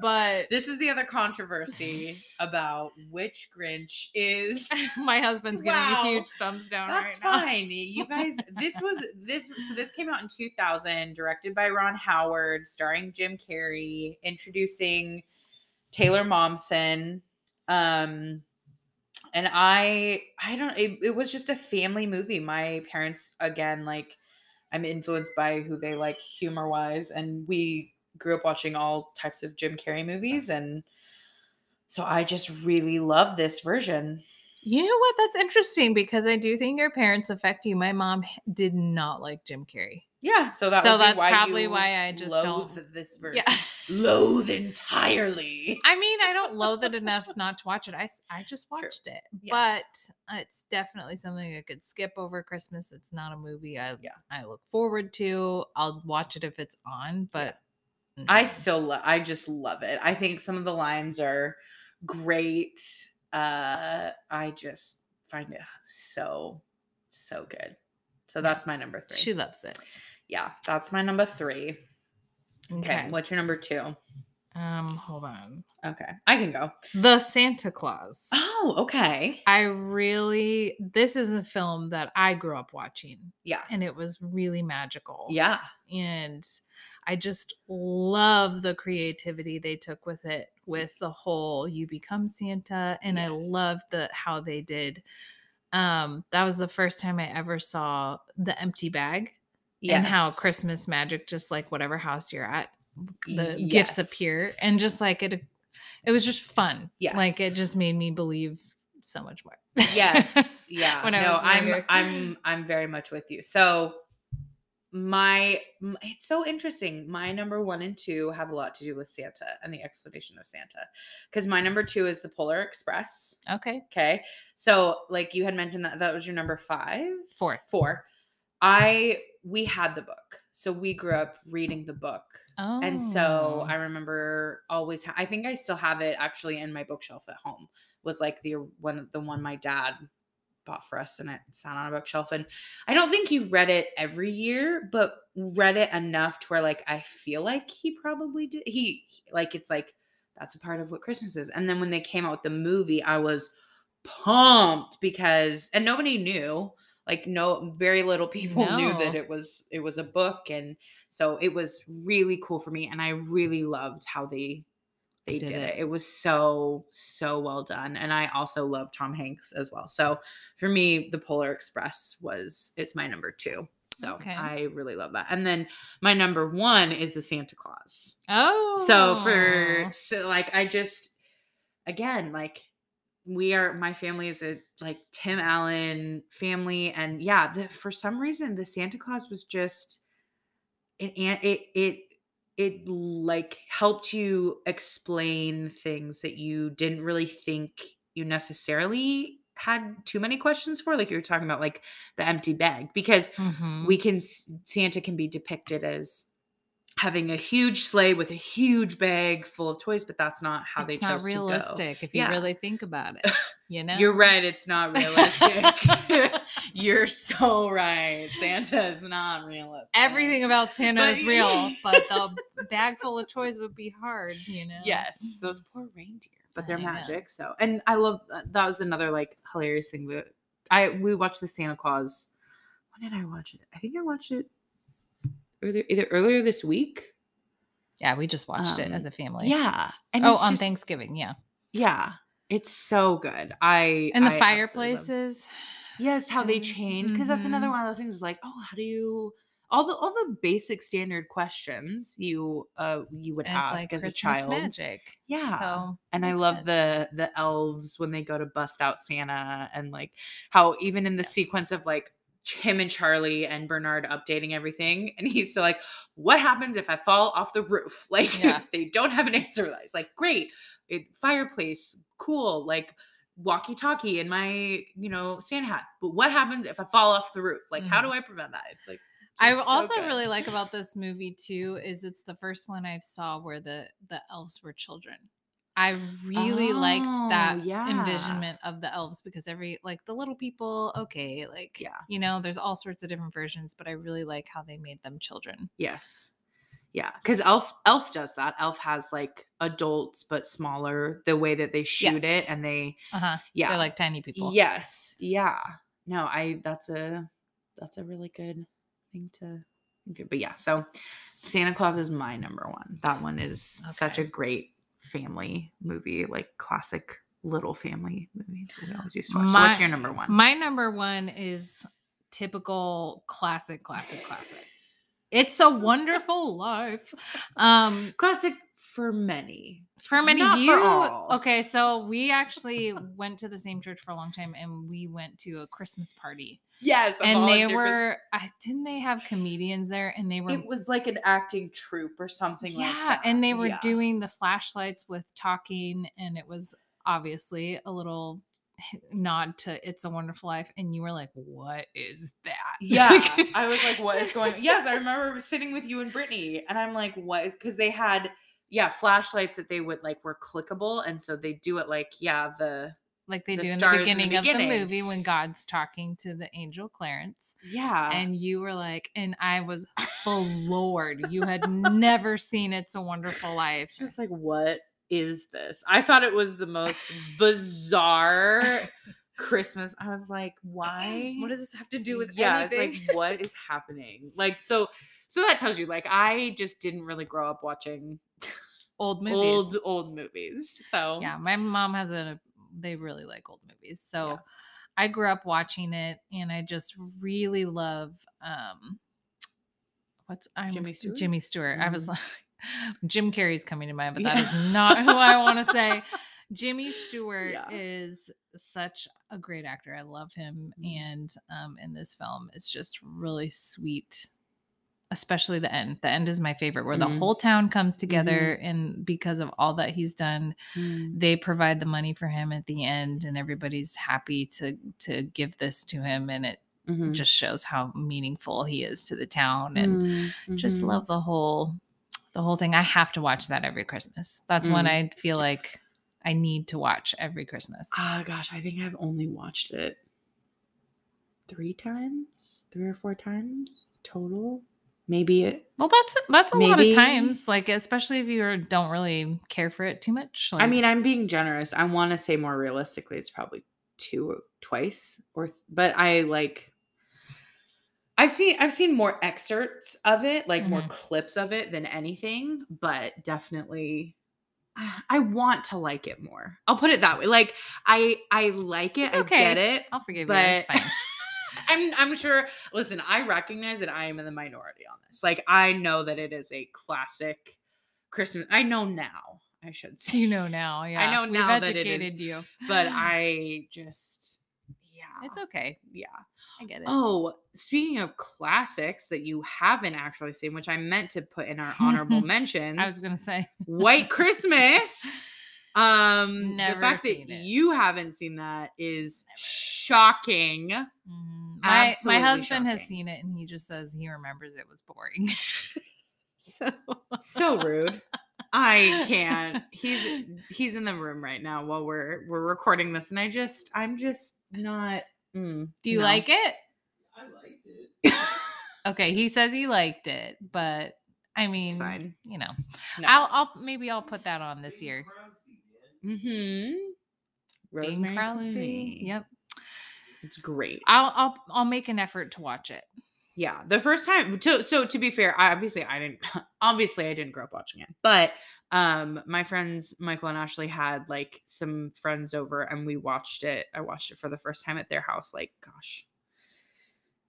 But this is the other controversy about which Grinch is. My husband's giving me huge thumbs down right now. That's fine. You guys, this came out in 2000, directed by Ron Howard, starring Jim Carrey, introducing Taylor Momsen. And it was just a family movie. My parents, again, like, I'm influenced by who they like humor wise. And we grew up watching all types of Jim Carrey movies. And so I just really love this version. You know what? That's interesting because I do think your parents affect you. My mom did not like Jim Carrey. Yeah. So that's probably why I just loathe this version. Yeah. Loathe entirely. I mean, I don't loathe it enough not to watch it. I just watched it. Yes. But it's definitely something I could skip over Christmas. It's not a movie I look forward to. I'll watch it if it's on, but no. I just love it. I think some of the lines are great. I just find it so, so good. So that's my number 3. She loves it. Yeah, that's my number 3. Okay. What's your number 2? Hold on. Okay. I can go. The Santa Claus. Oh, okay. This is a film that I grew up watching. Yeah. And it was really magical. Yeah. And I just love the creativity they took with it, with the whole you become Santa. And yes. I love how they did. That was the first time I ever saw the empty bag. Yes. And how Christmas magic, just like whatever house you're at, the gifts appear. And just like it was just fun. Yes. Like it just made me believe so much more. Yes. Yeah. I'm very much with you. So it's so interesting. My number 1 and 2 have a lot to do with Santa and the explanation of Santa. Because my number 2 is The Polar Express. Okay. Okay. So like you had mentioned that was your number 5? 4. We had the book. So we grew up reading the book. Oh. And so I remember I think I still have it actually in my bookshelf at home. Was like the one my dad bought for us, and it sat on a bookshelf. And I don't think he read it every year, but read it enough to where like I feel like he probably did. That's a part of what Christmas is. And then when they came out with the movie, I was pumped because nobody knew. Like very little people knew that it was a book, and so it was really cool for me, and I really loved how they did it. It was so, so well done, and I also love Tom Hanks as well. So for me, The Polar Express is my number 2. So okay. I really love that. And then my number 1 is The Santa Claus. Oh, my family is a like Tim Allen family. And yeah, for some reason, the Santa Claus was just, it like helped you explain things that you didn't really think you necessarily had too many questions for. Like you were talking about like the empty bag, because Santa can be depicted as having a huge sleigh with a huge bag full of toys, but that's not how they chose to go. It's not realistic if you really think about it, you know? You're right. It's not realistic. You're so right. Santa is not realistic. Everything about Santa is real, but the bag full of toys would be hard, you know? Yes. Those poor reindeer, but they're magic. So, and I love, that was another like hilarious thing that we watched the Santa Claus. When did I watch it? I think I watched it either earlier this week. Yeah, we just watched it as a family. Yeah. And on Thanksgiving. Yeah. Yeah. It's so good. The fireplaces. Yes, how they change. Because that's another one of those things is like, oh, how do you all the basic standard questions you would ask like as Christmas a child. Magic. Yeah. So, and I love the elves when they go to bust out Santa, and like how even in the sequence of like him and Charlie and Bernard updating everything, and he's still like, what happens if I fall off the roof? Like they don't have an answer. It's like, great. Fireplace, cool, like walkie-talkie in my, Santa hat. But what happens if I fall off the roof? Like, how do I prevent that? It's like, I also really like about this movie too, is it's the first one I saw where the elves were children. I really liked that envisionment of the elves, because like the little people, there's all sorts of different versions, but I really like how they made them children. Yes. Yeah, because Elf does that. Elf has like adults but smaller, the way that they shoot it, and they yeah, they're like tiny people. Yes. Yeah. No, that's a really good thing to do. But yeah, so Santa Claus is my number one. That one is such a great family movie, like classic little family movie that we always used to watch. So what's your number one? My number one is typical classic. It's a Wonderful Life. Classic for many. For many. Not for all. Okay, so we actually went to the same church for a long time, and we went to a Christmas party. Yes. And they were, didn't they have comedians there? And they were. It was like an acting troupe or something like that. Yeah, and they were doing the flashlights with talking, and it was obviously a little nod to It's a Wonderful Life, and you were like, what is that? Yeah. I was like, what is going on? Yes, I remember sitting with you and Brittany, and I'm like, what is, because they had flashlights that they would like were clickable, and so they do it like they do in the beginning of the movie when God's talking to the angel Clarence. Yeah. And you were like, and I was floored. You had never seen It's a Wonderful Life. Just like, what is this? I thought it was the most bizarre Christmas. I was like, why? What does this have to do with anything? It's like, what is happening? Like, so that tells you, like, I just didn't really grow up watching old movies. So yeah, my mom has they really like old movies. So I grew up watching it, and I just really love, Jimmy Stewart. Jimmy Stewart. Mm-hmm. I was like, Jim Carrey's coming to mind, but that is not who I want to say. Jimmy Stewart is such a great actor. I love him. Mm-hmm. And in this film, it's just really sweet, especially the end. The end is my favorite, where the whole town comes together, and because of all that he's done, they provide the money for him at the end, and everybody's happy to give this to him, and it just shows how meaningful he is to the town, and just love the whole thing. I have to watch that every Christmas. That's one I feel like I need to watch every Christmas. Oh gosh, I think I've only watched it 3 or 4 times total. Maybe it. Well, that's a lot of times. Like, especially if you don't really care for it too much. Like, I mean, I'm being generous. I want to say more realistically, it's probably twice or. But I like. I've seen more excerpts of it, like more clips of it than anything, but definitely I want to like it more. I'll put it that way. Like I like it. It's okay. I get it. I'll forgive you. It's fine. I'm sure. Listen, I recognize that I am in the minority on this. Like, I know that it is a classic Christmas. I know now. I should say. You know now. Yeah. I know now that it is. We've educated you. But I just, it's okay. Yeah. I get it. Oh, speaking of classics that you haven't actually seen, which I meant to put in our honorable mentions. I was going to say White Christmas. Never the fact seen that it. You haven't seen that is never. Shocking. Mm-hmm. My husband has seen it, and he just says he remembers it was boring. so rude. I can't. He's in the room right now while we're recording this, and I'm just not. Do you like it? I liked it. Okay, he says he liked it, but I mean, it's fine. You know, no. I'll put that on this year. Rosemary Crosby. Yep, it's great. I'll make an effort to watch it. Yeah, the first time. So to be fair, I didn't grow up watching it, but my friends Michael and Ashley had like some friends over, and we watched it. I watched it for the first time at their house, like gosh,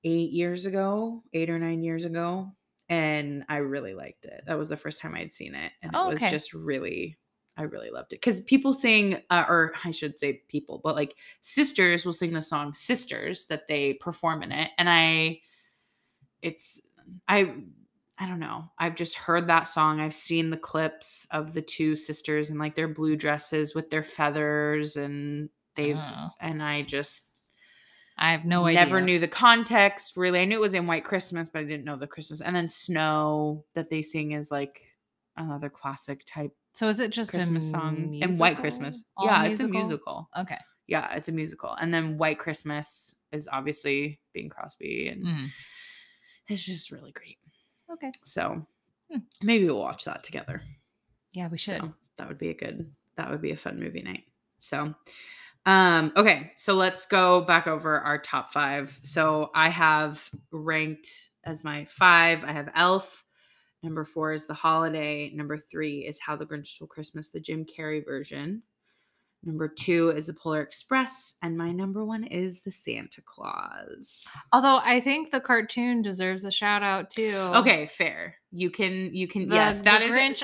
8 or 9 years ago, and I really liked it. That was the first time I had seen it, and it was just really, I really loved it because people sing, or I should say people, but like sisters will sing the song "Sisters" that they perform in it, and I don't know. I've just heard that song. I've seen the clips of the two sisters in like their blue dresses with their feathers, and I have no idea. Never knew the context really. I knew it was in White Christmas, but I didn't know the Christmas. And then Snow that they sing is like another classic type. So is it just Christmas song musical? And White Christmas? All yeah, musical? It's a musical. Okay. Yeah, it's a musical. And then White Christmas is obviously Bing Crosby, and it's just really great. Okay. So Maybe we'll watch that together. Yeah, we should. So that would be a fun movie night. So, okay. So let's go back over our top five. So I have ranked as my five, I have Elf. Number four is The Holiday. Number three is How the Grinch Stole Christmas, the Jim Carrey version. Number two is The Polar Express. And my number one is The Santa Claus. Although I think the cartoon deserves a shout out too. Okay, fair. That's the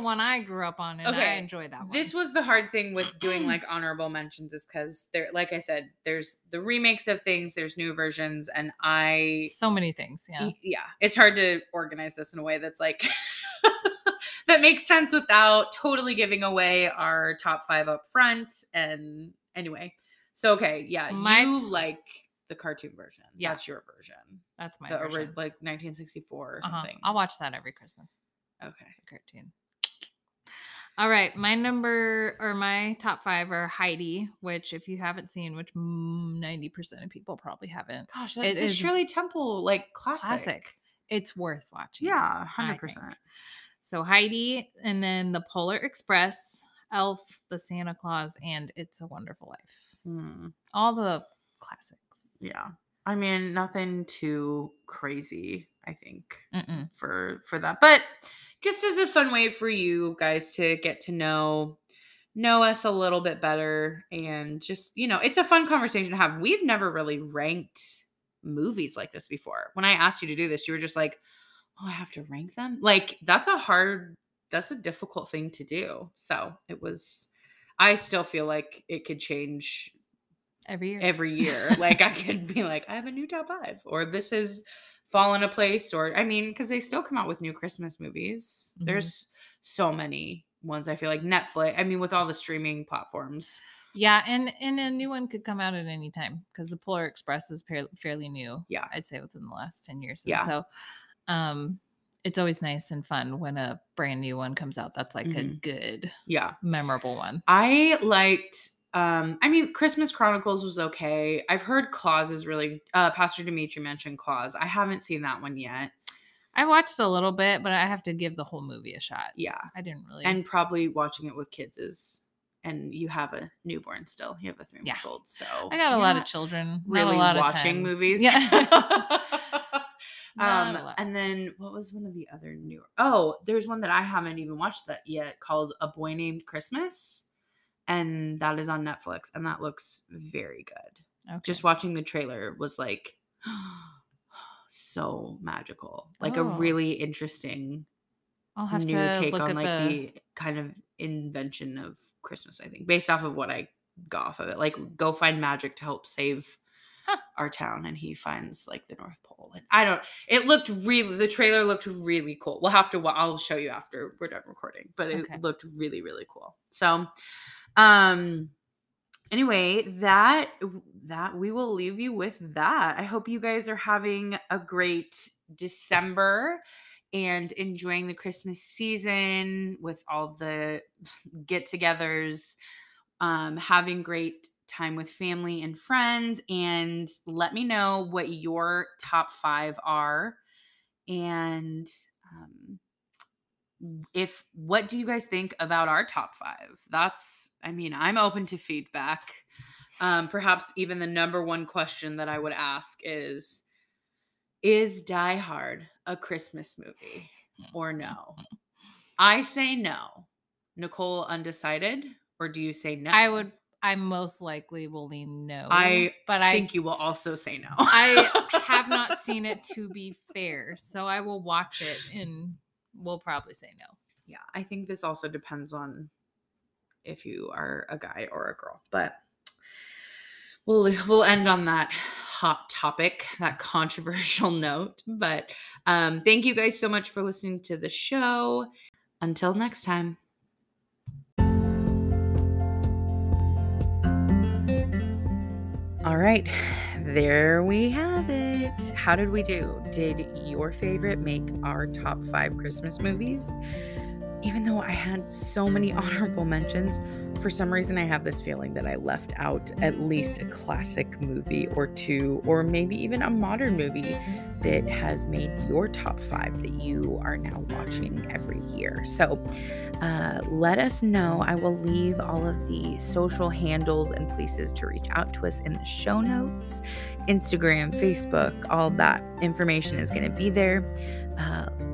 one I grew up on and I enjoyed that one. This was the hard thing with doing like honorable mentions is because there, like I said, there's the remakes of things, there's new versions, and so many things, yeah. Yeah. It's hard to organize this in a way that's like that makes sense without totally giving away our top five up front. And anyway, so okay, yeah, you like the cartoon version. Yeah. That's your version. That's my version. Like 1964 or something. I'll watch that every Christmas. Okay. The cartoon. All right, my top five are Heidi, which if you haven't seen, which 90% of people probably haven't. Gosh, that is Shirley Temple, like classic. It's worth watching. Yeah, 100%. So Heidi, and then The Polar Express, Elf, The Santa Claus, and It's a Wonderful Life. All the classics. Yeah. I mean, nothing too crazy, I think, for that. But just as a fun way for you guys to get to know us a little bit better. And just, it's a fun conversation to have. We've never really ranked movies like this before. When I asked you to do this, you were just like, oh, I have to rank them. Like that's a difficult thing to do. So I still feel like it could change every year. Like I could be like, I have a new top five, or this has fallen a place, or, I mean, cause they still come out with new Christmas movies. Mm-hmm. There's so many ones. I feel like Netflix, I mean, with all the streaming platforms. Yeah. And a new one could come out at any time. Cause the Polar Express is fairly new. Yeah. I'd say within the last 10 years. Yeah. So, it's always nice and fun when a brand new one comes out. That's like a good, memorable one. I liked, Christmas Chronicles was okay. I've heard Claus is really, Pastor Dimitri mentioned Claus. I haven't seen that one yet. I watched a little bit, but I have to give the whole movie a shot. Yeah. I didn't really. And probably watching it with kids and you have a newborn still. You have a 3-month-old. So I got a lot of children. Really not a lot watching of movies. Yeah. And then what was one of the other newer? Oh, there's one that I haven't even watched that yet called A Boy Named Christmas. And that is on Netflix. And that looks very good. Okay. Just watching the trailer was like so magical. Like a really interesting new take on like the kind of invention of Christmas, I think, based off of what I got off of it. Like go find magic to help save our town, and he finds like the North Pole, and the trailer looked really cool. I'll show you after we're done recording, but it looked really, really cool. So anyway, that we will leave you with that. I hope you guys are having a great December and enjoying the Christmas season with all the get-togethers, having great time with family and friends, and let me know what your top five are. And what do you guys think about our top five? I'm open to feedback. Perhaps even the number one question that I would ask is Die Hard a Christmas movie or no? I say no. Nicole, undecided, or do you say no? I most likely will lean no. I think you will also say no. I have not seen it, to be fair, so I will watch it and we'll probably say no. Yeah, I think this also depends on if you are a guy or a girl, but we'll end on that hot topic, that controversial note. But thank you guys so much for listening to the show. Until next time. All right, there we have it. How did we do? Did your favorite make our top 5 Christmas movies? even though I had so many honorable mentions, for some reason I have this feeling that I left out at least a classic movie or two, or maybe even a modern movie that has made your top five that you are now watching every year. So let us know. I will leave all of the social handles and places to reach out to us in the show notes. Instagram, Facebook, all that information is going to be there.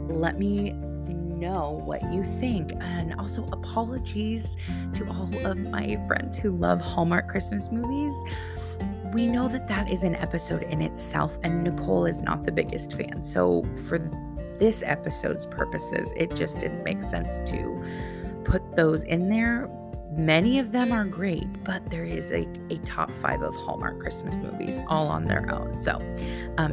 Let me know what you think, and also apologies to all of my friends who love Hallmark Christmas movies. We know that that is an episode in itself, and Nicole is not the biggest fan, so for this episode's purposes it just didn't make sense to put those in there. Many of them are great, but there is a top five of Hallmark Christmas movies all on their own. So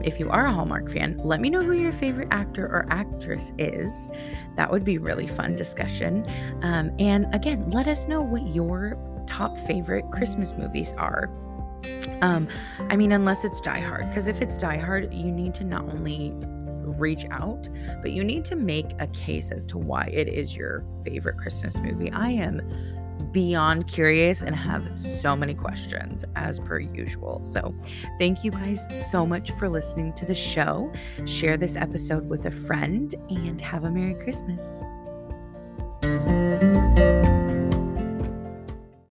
if you are a Hallmark fan, let me know who your favorite actor or actress is. That would be really fun discussion. And again, let us know what your top favorite Christmas movies are. I mean, unless it's Die Hard, because if it's Die Hard, you need to not only reach out, but you need to make a case as to why it is your favorite Christmas movie. I am beyond curious and have so many questions as per usual. So thank you guys so much for listening to the show. Share this episode with a friend and have a Merry Christmas.